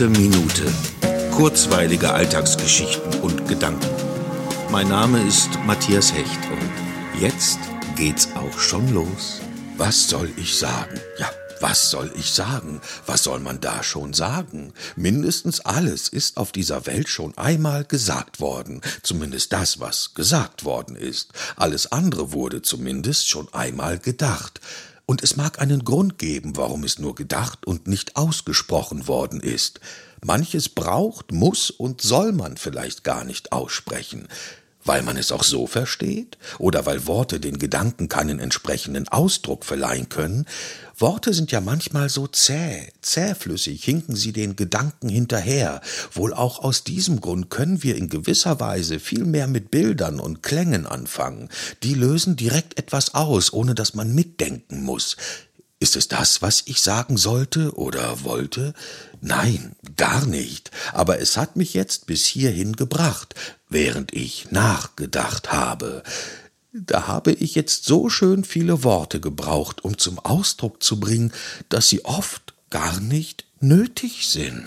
Gute Minute. Kurzweilige Alltagsgeschichten und Gedanken. Mein Name ist Matthias Hecht und jetzt geht's auch schon los. Was soll ich sagen? Ja, was soll ich sagen? Was soll man da schon sagen? Mindestens alles ist auf dieser Welt schon einmal gesagt worden. Zumindest das, was gesagt worden ist. Alles andere wurde zumindest schon einmal gedacht. Und es mag einen Grund geben, warum es nur gedacht und nicht ausgesprochen worden ist. Manches braucht, muss und soll man vielleicht gar nicht aussprechen. Weil man es auch so versteht? Oder weil Worte den Gedanken keinen entsprechenden Ausdruck verleihen können? Worte sind ja manchmal so zähflüssig, hinken sie den Gedanken hinterher. Wohl auch aus diesem Grund können wir in gewisser Weise viel mehr mit Bildern und Klängen anfangen. Die lösen direkt etwas aus, ohne dass man mitdenken muss. Ist es das, was ich sagen sollte oder wollte? Nein, gar nicht. Aber es hat mich jetzt bis hierhin gebracht, während ich nachgedacht habe. Da habe ich jetzt so schön viele Worte gebraucht, um zum Ausdruck zu bringen, dass sie oft gar nicht nötig sind.